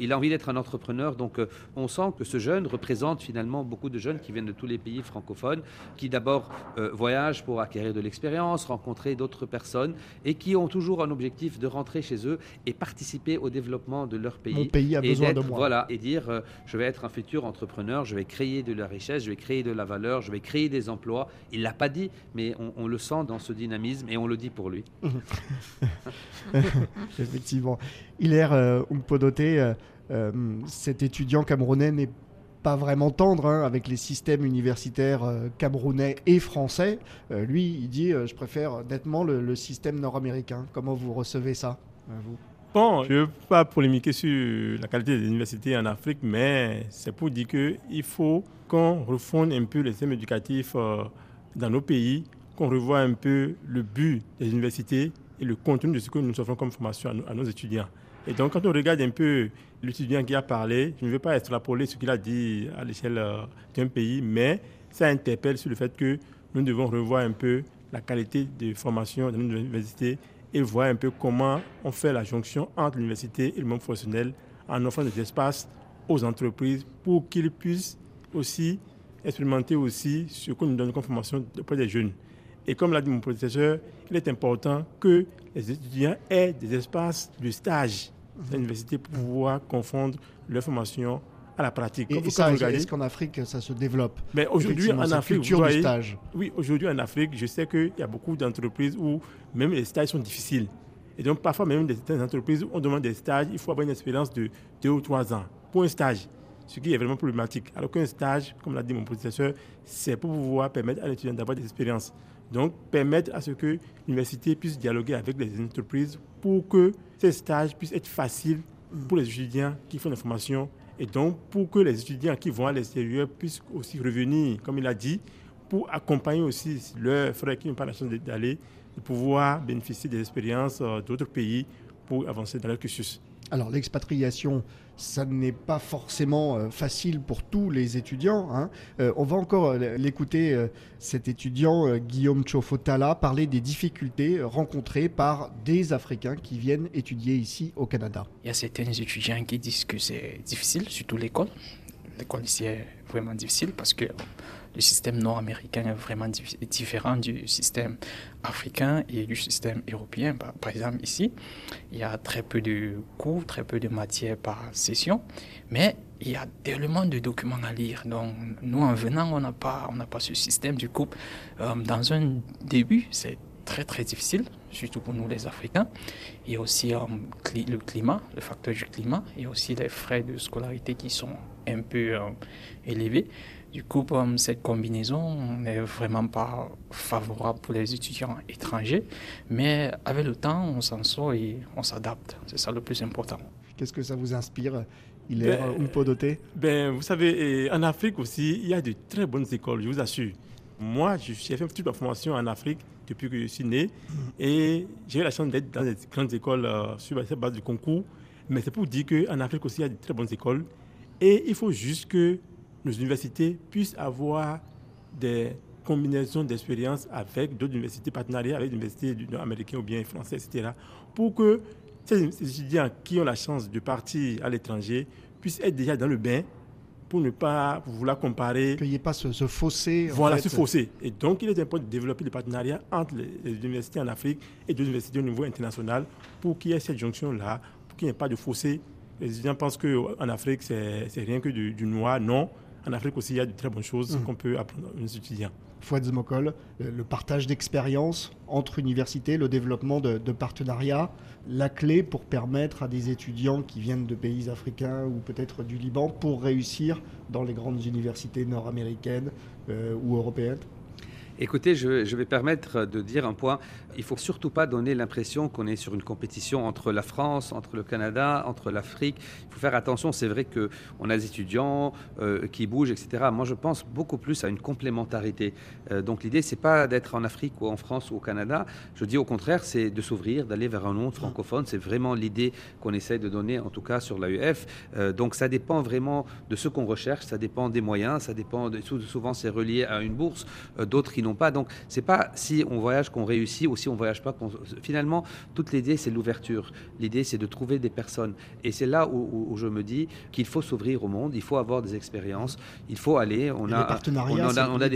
Il a envie d'être un entrepreneur. Donc on sent que ce jeune représente finalement beaucoup de jeunes qui viennent de tous les pays francophones, qui d'abord voyagent pour acquérir de l'expérience, rencontrer d'autres personnes et qui ont toujours un objectif de rentrer chez eux et participer au développement de leur pays. Mon pays a besoin de moi. Voilà, et dire je vais être un futur entrepreneur, je vais créer de la richesse, je vais créer de la valeur, je vais créer des emplois. Il ne l'a pas dit, mais on le sent dans ce dynamisme et on le dit pour lui. Effectivement. Hilaire Ouampodoté, cet étudiant camerounais n'est pas vraiment tendre hein, avec les systèmes universitaires camerounais et français. Lui, il dit je préfère nettement le système nord-américain. Comment vous recevez ça, vous ? Bon, je ne veux pas polémiquer sur la qualité des universités en Afrique, mais c'est pour dire qu'il faut qu'on refonde un peu les systèmes éducatifs dans nos pays, qu'on revoie un peu le but des universités et le contenu de ce que nous offrons comme formation à nos étudiants. Et donc, quand on regarde un peu l'étudiant qui a parlé, je ne veux pas extrapoler ce qu'il a dit à l'échelle d'un pays, mais ça interpelle sur le fait que nous devons revoir un peu la qualité de formation de nos universités et voir un peu comment on fait la jonction entre l'université et le monde professionnel en offrant des espaces aux entreprises pour qu'ils puissent aussi expérimenter aussi ce que nous donnons comme formation auprès des jeunes. Et comme l'a dit mon professeur, il est important que les étudiants aient des espaces de stage à l'université pour pouvoir confondre leur formation à la pratique. Et ça, est-ce qu'en Afrique, ça se développe? Mais aujourd'hui, en Afrique, culture du stage. Oui, aujourd'hui en Afrique, je sais qu'il y a beaucoup d'entreprises où même les stages sont difficiles. Et donc parfois, même des entreprises où on demande des stages, il faut avoir une expérience de 2 ou 3 ans pour un stage, ce qui est vraiment problématique. Alors qu'un stage, comme l'a dit mon professeur, c'est pour pouvoir permettre à l'étudiant d'avoir des expériences. Donc, permettre à ce que l'université puisse dialoguer avec les entreprises pour que ces stages puissent être faciles pour les étudiants qui font la formation et donc pour que les étudiants qui vont à l'extérieur puissent aussi revenir, comme il a dit, pour accompagner aussi leurs frères qui n'ont pas la chance d'aller, de pouvoir bénéficier des expériences d'autres pays pour avancer dans leur cursus. Alors, l'expatriation, ça n'est pas forcément facile pour tous les étudiants. Hein. On va encore l'écouter, cet étudiant Guillaume Chofotala, parler des difficultés rencontrées par des Africains qui viennent étudier ici au Canada. Il y a certains étudiants qui disent que c'est difficile, surtout l'école. L'école ici est vraiment difficile parce que le système nord-américain est vraiment différent du système africain et du système européen. Par exemple, ici, il y a très peu de cours, très peu de matières par session, mais il y a tellement de documents à lire. Donc, nous, en venant, on n'a pas ce système. Du coup, dans un début, c'est très, très difficile, surtout pour nous, les Africains. Il y a aussi le climat, le facteur du climat, et aussi les frais de scolarité qui sont un peu élevés. Du coup, cette combinaison n'est vraiment pas favorable pour les étudiants étrangers, mais avec le temps, on s'en sort et on s'adapte. C'est ça le plus important. Qu'est-ce que ça vous inspire, Hilaire Ouampodoté ? Vous savez, en Afrique aussi, il y a de très bonnes écoles, je vous assure. Moi, j'ai fait toute ma formation en Afrique depuis que je suis né et j'ai eu la chance d'être dans des grandes écoles sur la base du concours. Mais c'est pour dire qu'en Afrique aussi, il y a de très bonnes écoles et il faut juste que nos universités puissent avoir des combinaisons d'expériences avec d'autres universités, partenariats avec des universités américaines ou bien françaises, etc., pour que ces étudiants qui ont la chance de partir à l'étranger puissent être déjà dans le bain pour ne pas vouloir comparer. Qu'il n'y ait pas ce fossé. Voilà, ce fossé. Et donc, il est important de développer des partenariats entre les universités en Afrique et d'autres universités au niveau international pour qu'il y ait cette jonction-là, pour qu'il n'y ait pas de fossé. Les étudiants pensent qu'en Afrique, c'est rien que du noir. Non. En Afrique aussi, il y a de très bonnes choses qu'on peut apprendre aux étudiants. Fouad Zmokhol, le partage d'expériences entre universités, le développement de partenariats, la clé pour permettre à des étudiants qui viennent de pays africains ou peut-être du Liban pour réussir dans les grandes universités nord-américaines ou européennes. Écoutez, je vais permettre de dire un point. Il ne faut surtout pas donner l'impression qu'on est sur une compétition entre la France, entre le Canada, entre l'Afrique. Il faut faire attention. C'est vrai qu'on a des étudiants qui bougent, etc. Moi, je pense beaucoup plus à une complémentarité. Donc l'idée, ce n'est pas d'être en Afrique ou en France ou au Canada. Je dis au contraire, c'est de s'ouvrir, d'aller vers un monde francophone. C'est vraiment l'idée qu'on essaye de donner, en tout cas sur l'AUF. Donc ça dépend vraiment de ce qu'on recherche. Ça dépend des moyens. Ça dépend souvent, c'est relié à une bourse. D'autres qui n'ont pas. Donc, ce n'est pas si on voyage qu'on réussit ou si on ne voyage pas qu'on... Finalement, toute l'idée, c'est l'ouverture. L'idée, c'est de trouver des personnes. Et c'est là où je me dis qu'il faut s'ouvrir au monde, il faut avoir des expériences, il faut aller. On a des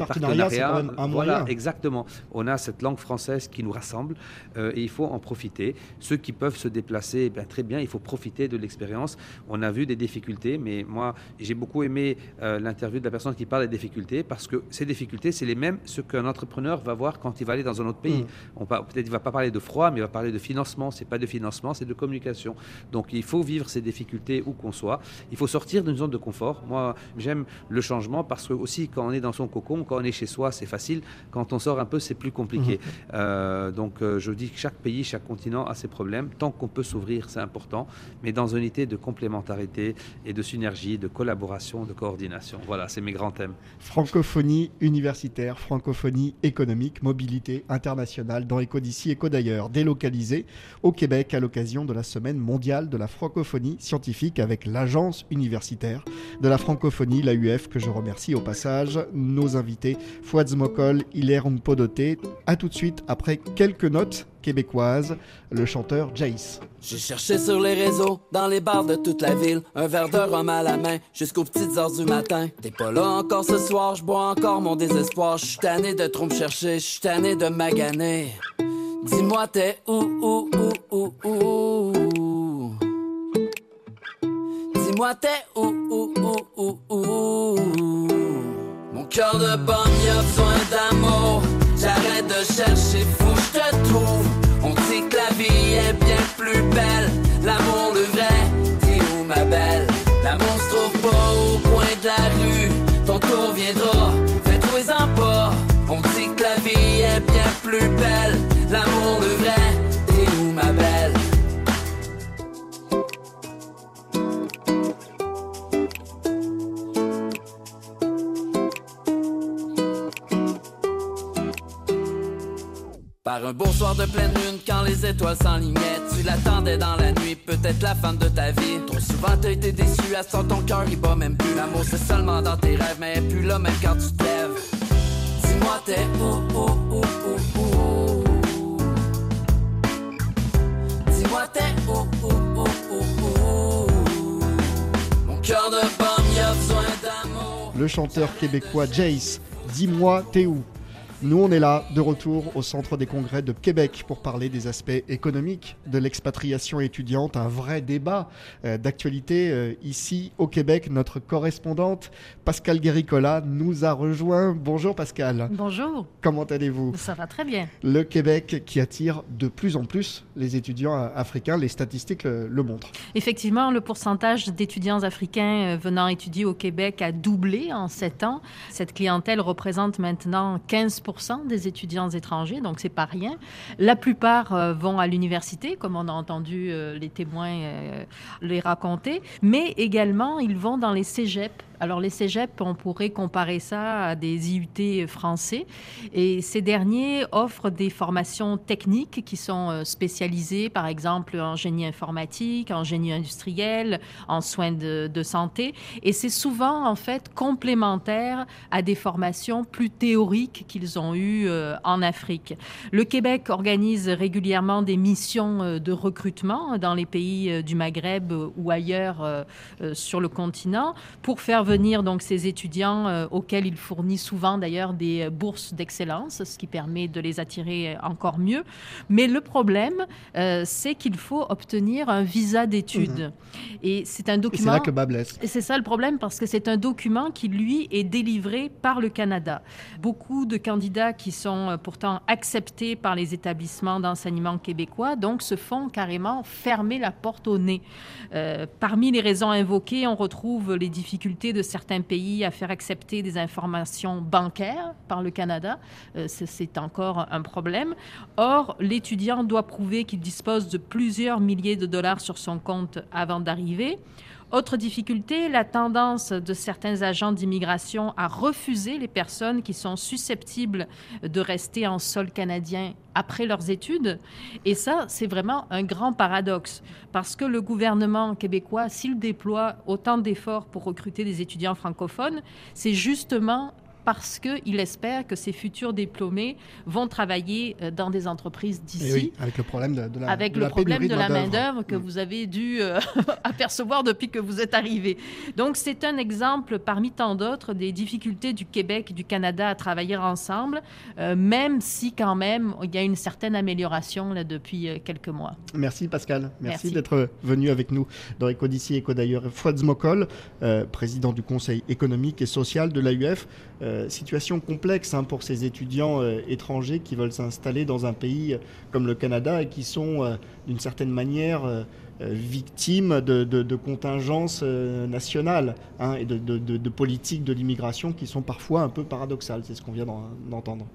partenariats. C'est quand même un moyen. Voilà, exactement. On a cette langue française qui nous rassemble et il faut en profiter. Ceux qui peuvent se déplacer, très bien, il faut profiter de l'expérience. On a vu des difficultés, mais moi, j'ai beaucoup aimé l'interview de la personne qui parle des difficultés parce que ces difficultés, c'est les mêmes ce qu'un entrepreneur va voir quand il va aller dans un autre pays. Peut-être il ne va pas parler de froid, mais il va parler de financement. Ce n'est pas de financement, c'est de communication. Donc, il faut vivre ces difficultés où qu'on soit. Il faut sortir d'une zone de confort. Moi, j'aime le changement parce que aussi, quand on est dans son cocon, quand on est chez soi, c'est facile. Quand on sort un peu, c'est plus compliqué. Donc, je dis que chaque pays, chaque continent a ses problèmes. Tant qu'on peut s'ouvrir, c'est important, mais dans une unité de complémentarité et de synergie, de collaboration, de coordination. Voilà, c'est mes grands thèmes. Francophonie universitaire, francophonie économique, mobilité internationale dans Éco d'ici Éco d'ailleurs, délocalisé au Québec à l'occasion de la Semaine mondiale de la francophonie scientifique avec l'Agence universitaire de la francophonie, l'AUF, que je remercie au passage. Nos invités, Fouad Zmokhol, Hilaire Ouampodoté. À tout de suite après quelques notes québécoises, le chanteur Jace. J'ai cherché sur les réseaux, dans les bars de toute la ville, un verre de rhum à la main, jusqu'aux petites heures du matin. T'es pas là encore ce soir, j'bois encore mon désespoir. J'suis tanné de trop me chercher, j'suis tanné de maganer. Dis-moi t'es où. Dis-moi t'es où. Mon cœur de pomme, y'a besoin d'amour. J'arrête de chercher, faut que j'te trouve. On dit que la vie est bien plus belle. L'amour le vrai, dis où ma belle. L'amour se trouve pas au coin de la rue. Ton tour viendra, fais-toi-en pas. On dit que la vie est bien plus belle. L'amour le vrai, dis où ma belle. Par un beau soir de pleine lune, quand les étoiles s'enlignaient, tu l'attendais dans la nuit, peut-être la femme de ta vie. Trop souvent t'as été déçu, à ce temps ton cœur il bat même plus. L'amour c'est seulement dans tes rêves, mais plus là même quand tu te lèves. Dis-moi t'es où. Dis-moi t'es où. Mon cœur de pomme, y'a besoin d'amour. Le chanteur québécois Jace, dis-moi t'es où. Nous, on est là, de retour au Centre des congrès de Québec pour parler des aspects économiques de l'expatriation étudiante, un vrai débat d'actualité ici au Québec. Notre correspondante Pascal Guéricola nous a rejoint. Bonjour Pascal. Bonjour. Comment allez-vous ? Ça va très bien. Le Québec qui attire de plus en plus les étudiants africains, les statistiques le montrent. Effectivement, le pourcentage d'étudiants africains venant étudier au Québec a doublé en 7 ans. Cette clientèle représente maintenant 15% des étudiants étrangers, donc c'est pas rien. La plupart vont à l'université, comme on a entendu les témoins les raconter, mais également ils vont dans les cégeps. Alors les cégeps, on pourrait comparer ça à des IUT français et ces derniers offrent des formations techniques qui sont spécialisées par exemple en génie informatique, en génie industriel, en soins de santé et c'est souvent en fait complémentaire à des formations plus théoriques qu'ils ont eues en Afrique. Le Québec organise régulièrement des missions de recrutement dans les pays du Maghreb ou ailleurs sur le continent pour faire venir donc ces étudiants auxquels il fournit souvent d'ailleurs des bourses d'excellence, ce qui permet de les attirer encore mieux. Mais le problème, c'est qu'il faut obtenir un visa d'études. Et c'est un document... Et c'est là que bas blesse. Et c'est ça le problème, parce que c'est un document qui, lui, est délivré par le Canada. Beaucoup de candidats qui sont pourtant acceptés par les établissements d'enseignement québécois, donc se font carrément fermer la porte au nez. Parmi les raisons invoquées, on retrouve les difficultés de certains pays à faire accepter des informations bancaires par le Canada. C'est encore un problème. Or, l'étudiant doit prouver qu'il dispose de plusieurs milliers de dollars sur son compte avant d'arriver. Autre difficulté, la tendance de certains agents d'immigration à refuser les personnes qui sont susceptibles de rester en sol canadien après leurs études. Et ça, c'est vraiment un grand paradoxe, parce que le gouvernement québécois, s'il déploie autant d'efforts pour recruter des étudiants francophones, c'est justement parce qu'il espère que ces futurs diplômés vont travailler dans des entreprises d'ici. Oui, avec le problème de la main-d'œuvre que vous avez dû apercevoir depuis que vous êtes arrivés. Donc, c'est un exemple parmi tant d'autres des difficultés du Québec et du Canada à travailler ensemble, même si quand même il y a une certaine amélioration là, depuis quelques mois. Merci Pascal, merci d'être venu avec nous dans Éco d'ici Éco d'ailleurs. Fouad Zmokhol, président du Conseil économique et social de l'AUF. Situation complexe pour ces étudiants étrangers qui veulent s'installer dans un pays comme le Canada et qui sont d'une certaine manière victimes de contingences nationales et de politiques de l'immigration qui sont parfois un peu paradoxales. C'est ce qu'on vient d'entendre.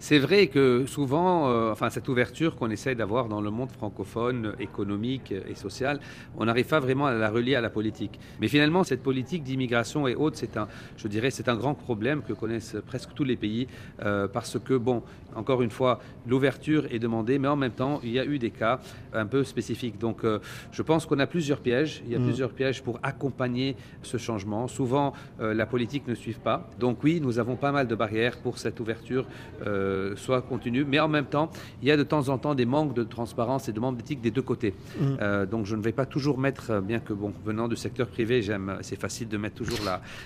C'est vrai que souvent, cette ouverture qu'on essaye d'avoir dans le monde francophone, économique et social, on n'arrive pas vraiment à la relier à la politique. Mais finalement, cette politique d'immigration et autres, c'est un grand problème que connaissent presque tous les pays parce que, encore une fois, l'ouverture est demandée, mais en même temps, il y a eu des cas un peu spécifiques. Donc, je pense qu'on a plusieurs pièges. Il y a plusieurs pièges pour accompagner ce changement. Souvent, la politique ne suit pas. Donc oui, nous avons pas mal de barrières pour cette ouverture soit continue, mais en même temps, il y a de temps en temps des manques de transparence et de manques d'éthique des deux côtés. Donc, je ne vais pas toujours mettre, bien que venant du secteur privé, c'est facile de mettre toujours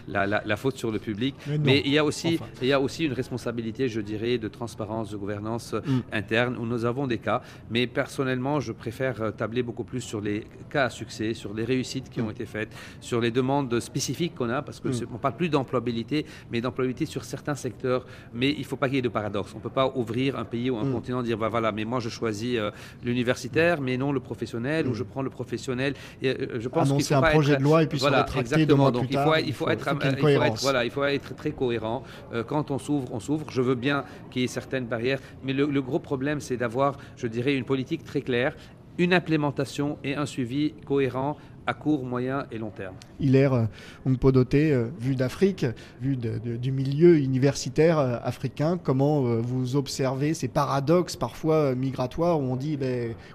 la faute sur le public. Mais il y a aussi une responsabilité, je dirais, de transparence, de gouvernance interne où nous avons des cas. Mais personnellement, je préfère tabler beaucoup plus sur les cas à succès, sur les réussites qui ont été faites, sur les demandes spécifiques qu'on a, parce qu'on ne parle plus d'employabilité, mais d'employabilité sur certains secteurs. Mais il ne faut pas qu'il y ait de paradoxe. On ne peut pas ouvrir un pays ou un continent et dire voilà, mais moi je choisis l'universitaire, mais non le professionnel, ou je prends le professionnel. Et, je pense qu'il faut un projet de loi et puis se rétracter deux mois plus tard. Il faut être très cohérent. Quand on s'ouvre, on s'ouvre. Je veux bien qu'il y ait certaines barrières, mais le gros problème, c'est d'avoir, je dirais, une politique très claire, une implémentation et un suivi cohérent à court, moyen et long terme. Hilaire Ouampodoté, vu d'Afrique, vu du milieu universitaire africain, comment vous observez ces paradoxes parfois migratoires où on dit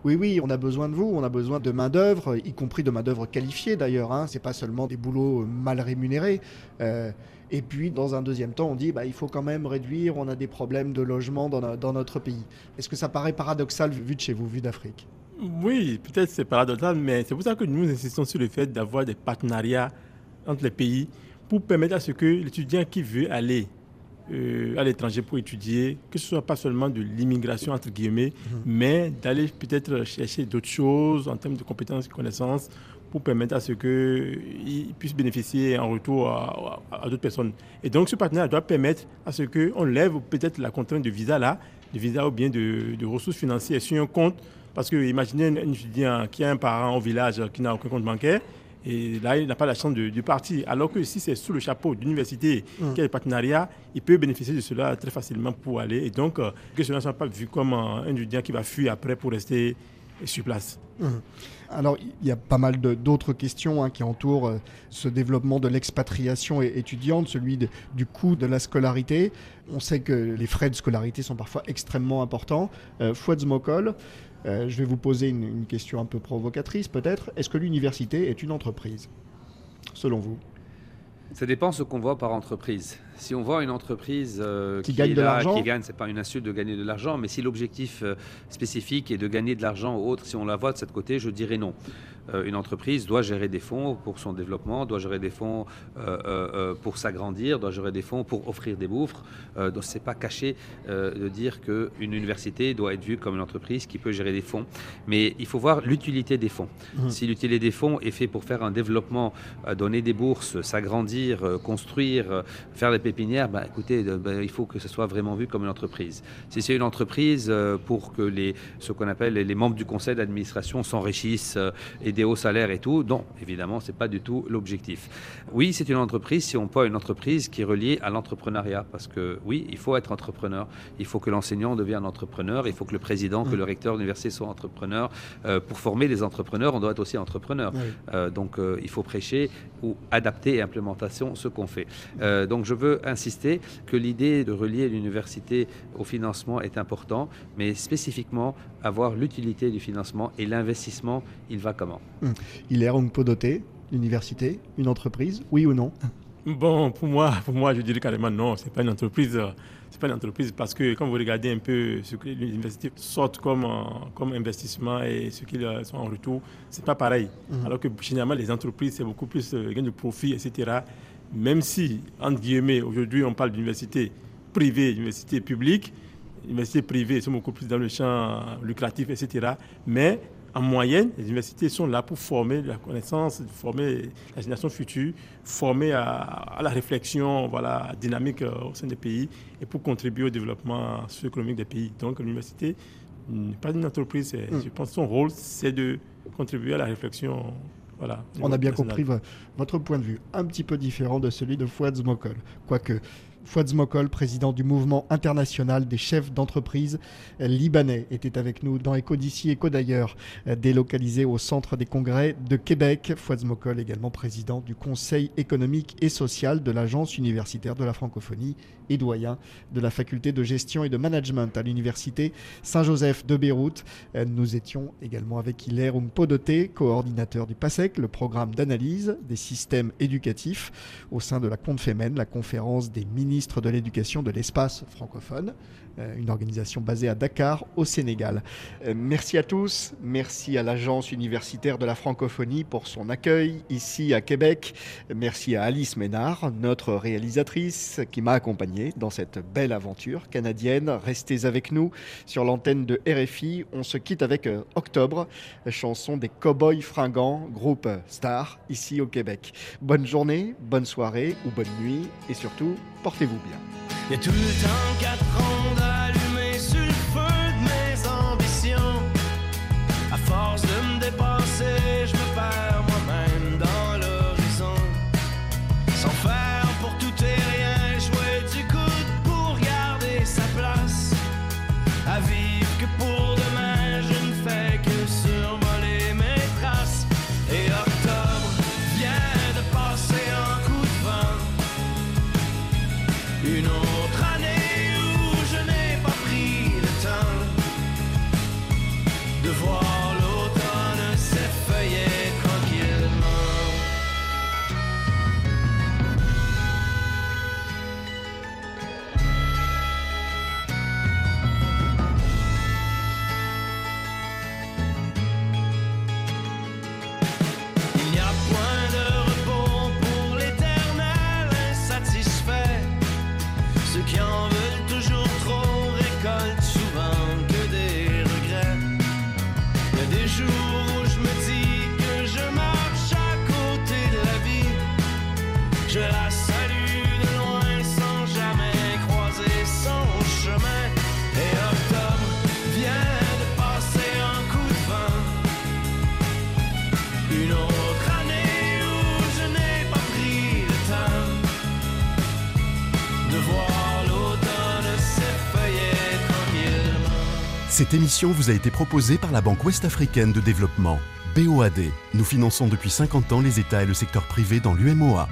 oui, on a besoin de vous, on a besoin de main-d'œuvre, y compris de main-d'œuvre qualifiée d'ailleurs, c'est pas seulement des boulots mal rémunérés. Et puis, dans un deuxième temps, on dit il faut quand même réduire, on a des problèmes de logement dans notre pays. Est-ce que ça paraît paradoxal vu de chez vous, vu d'Afrique ? Oui, peut-être c'est paradoxal, mais c'est pour ça que nous insistons sur le fait d'avoir des partenariats entre les pays pour permettre à ce que l'étudiant qui veut aller à l'étranger pour étudier, que ce ne soit pas seulement de l'immigration, entre guillemets, mais d'aller peut-être chercher d'autres choses en termes de compétences et connaissances pour permettre à ce qu'il puisse bénéficier en retour à d'autres personnes. Et donc ce partenariat doit permettre à ce qu'on lève peut-être la contrainte de visa ou bien de ressources financières sur un compte. Parce que imaginez un étudiant qui a un parent au village qui n'a aucun compte bancaire et là, il n'a pas la chance de partir. Alors que si c'est sous le chapeau d'université qui a des partenariats, il peut bénéficier de cela très facilement pour aller. Et donc, que cela ne soit pas vu comme un étudiant qui va fuir après pour rester sur place. Alors, il y a pas mal d'autres questions qui entourent ce développement de l'expatriation étudiante, celui du coût de la scolarité. On sait que les frais de scolarité sont parfois extrêmement importants. Fouad Zmokhol, je vais vous poser une question un peu provocatrice peut-être. Est-ce que l'université est une entreprise, selon vous ? Ça dépend ce qu'on voit par entreprise. Si on voit une entreprise qui gagne, c'est pas une insulte de gagner de l'argent, mais si l'objectif spécifique est de gagner de l'argent ou autre, si on la voit de cette côté, je dirais non. Une entreprise doit gérer des fonds pour son développement, doit gérer des fonds pour s'agrandir, doit gérer des fonds pour offrir des bouffres. Donc c'est pas caché de dire qu'une université doit être vue comme une entreprise qui peut gérer des fonds. Mais il faut voir l'utilité des fonds. Si l'utilité des fonds est faite pour faire un développement, donner des bourses, s'agrandir, construire, faire des pépinière, bah, écoutez, il faut que ce soit vraiment vu comme une entreprise. Si c'est une entreprise, pour que ce qu'on appelle les membres du conseil d'administration s'enrichissent et des hauts salaires et tout, non, évidemment, ce n'est pas du tout l'objectif. Oui, c'est une entreprise si on peut une entreprise qui est reliée à l'entrepreneuriat, parce que oui, il faut être entrepreneur. Il faut que l'enseignant devienne entrepreneur, il faut que le président, que le recteur de l'université soit entrepreneur. Pour former les entrepreneurs, on doit être aussi entrepreneur. Oui. Donc il faut prêcher ou adapter à l'implémentation ce qu'on fait. Donc je veux insister que l'idée de relier l'université au financement est importante, mais spécifiquement avoir l'utilité du financement et l'investissement, il va comment? Hilaire Ouampodoté, l'université, une entreprise, oui ou non? Bon, pour moi, je dirais carrément non, ce n'est pas une entreprise. C'est pas une entreprise parce que quand vous regardez un peu ce que l'université sort comme investissement et ce qu'ils sont en retour, c'est pas pareil. Alors que généralement, les entreprises, c'est beaucoup plus gain de profit, etc. Même si, entre guillemets, aujourd'hui, on parle d'université privée, d'université publique, l'université privée, sont beaucoup plus dans le champ lucratif, etc. Mais en moyenne, les universités sont là pour former la connaissance, former la génération future, former à la réflexion, voilà, dynamique au sein des pays et pour contribuer au développement socio-économique des pays. Donc l'université n'est pas une entreprise. Je pense que son rôle, c'est de contribuer à la réflexion. Voilà, on a bien compris votre point de vue, un petit peu différent de celui de Fouad Zmokhol. Quoique Fouad Zmokhol, président du mouvement international des chefs d'entreprise libanais, était avec nous dans Éco d'ici Éco d'ailleurs, délocalisé au Centre des congrès de Québec. Fouad Zmokhol, également président du Conseil économique et social de l'Agence universitaire de la francophonie et doyen de la faculté de gestion et de management à l'université Saint-Joseph de Beyrouth. Nous étions également avec Hilaire Ouampodoté, coordinateur du PASEC, le programme d'analyse des systèmes éducatifs au sein de la CONFEMEN, la conférence des ministre de l'Éducation de l'espace francophone, une organisation basée à Dakar, au Sénégal. Merci à tous, merci à l'Agence universitaire de la francophonie pour son accueil ici à Québec. Merci à Alice Ménard, notre réalisatrice, qui m'a accompagné dans cette belle aventure canadienne. Restez avec nous sur l'antenne de RFI. On se quitte avec Octobre, chanson des Cowboys Fringants, groupe star ici au Québec. Bonne journée, bonne soirée ou bonne nuit et surtout, portez-vous bien. Il y a tout le temps 4 ans d'allumer sur le feu de mes ambitions. À force de me dépasser, je me perds moi-même dans l'horizon. Sans faire pour tout et rien, jouer du coude pour garder sa place. À vivre que pour demain, je ne fais que survoler mes traces. Et octobre vient de passer en coup de vent. Une autre année où je n'ai pas pris le temps de voir l'automne s'effeuiller tranquillement. Il n'y a point de repos pour l'éternel insatisfait. Ceux qui en veulent toujours trop récoltent souvent que des regrets. Il y a des jours où je me dis que je marche à côté de la vie. Je la salue de loin sans jamais croiser son chemin. Et octobre vient de passer un coup de vent. Une autre année où je n'ai pas pris le temps de voir. Cette émission vous a été proposée par la Banque ouest-africaine de développement, BOAD. Nous finançons depuis 50 ans les États et le secteur privé dans l'UMOA.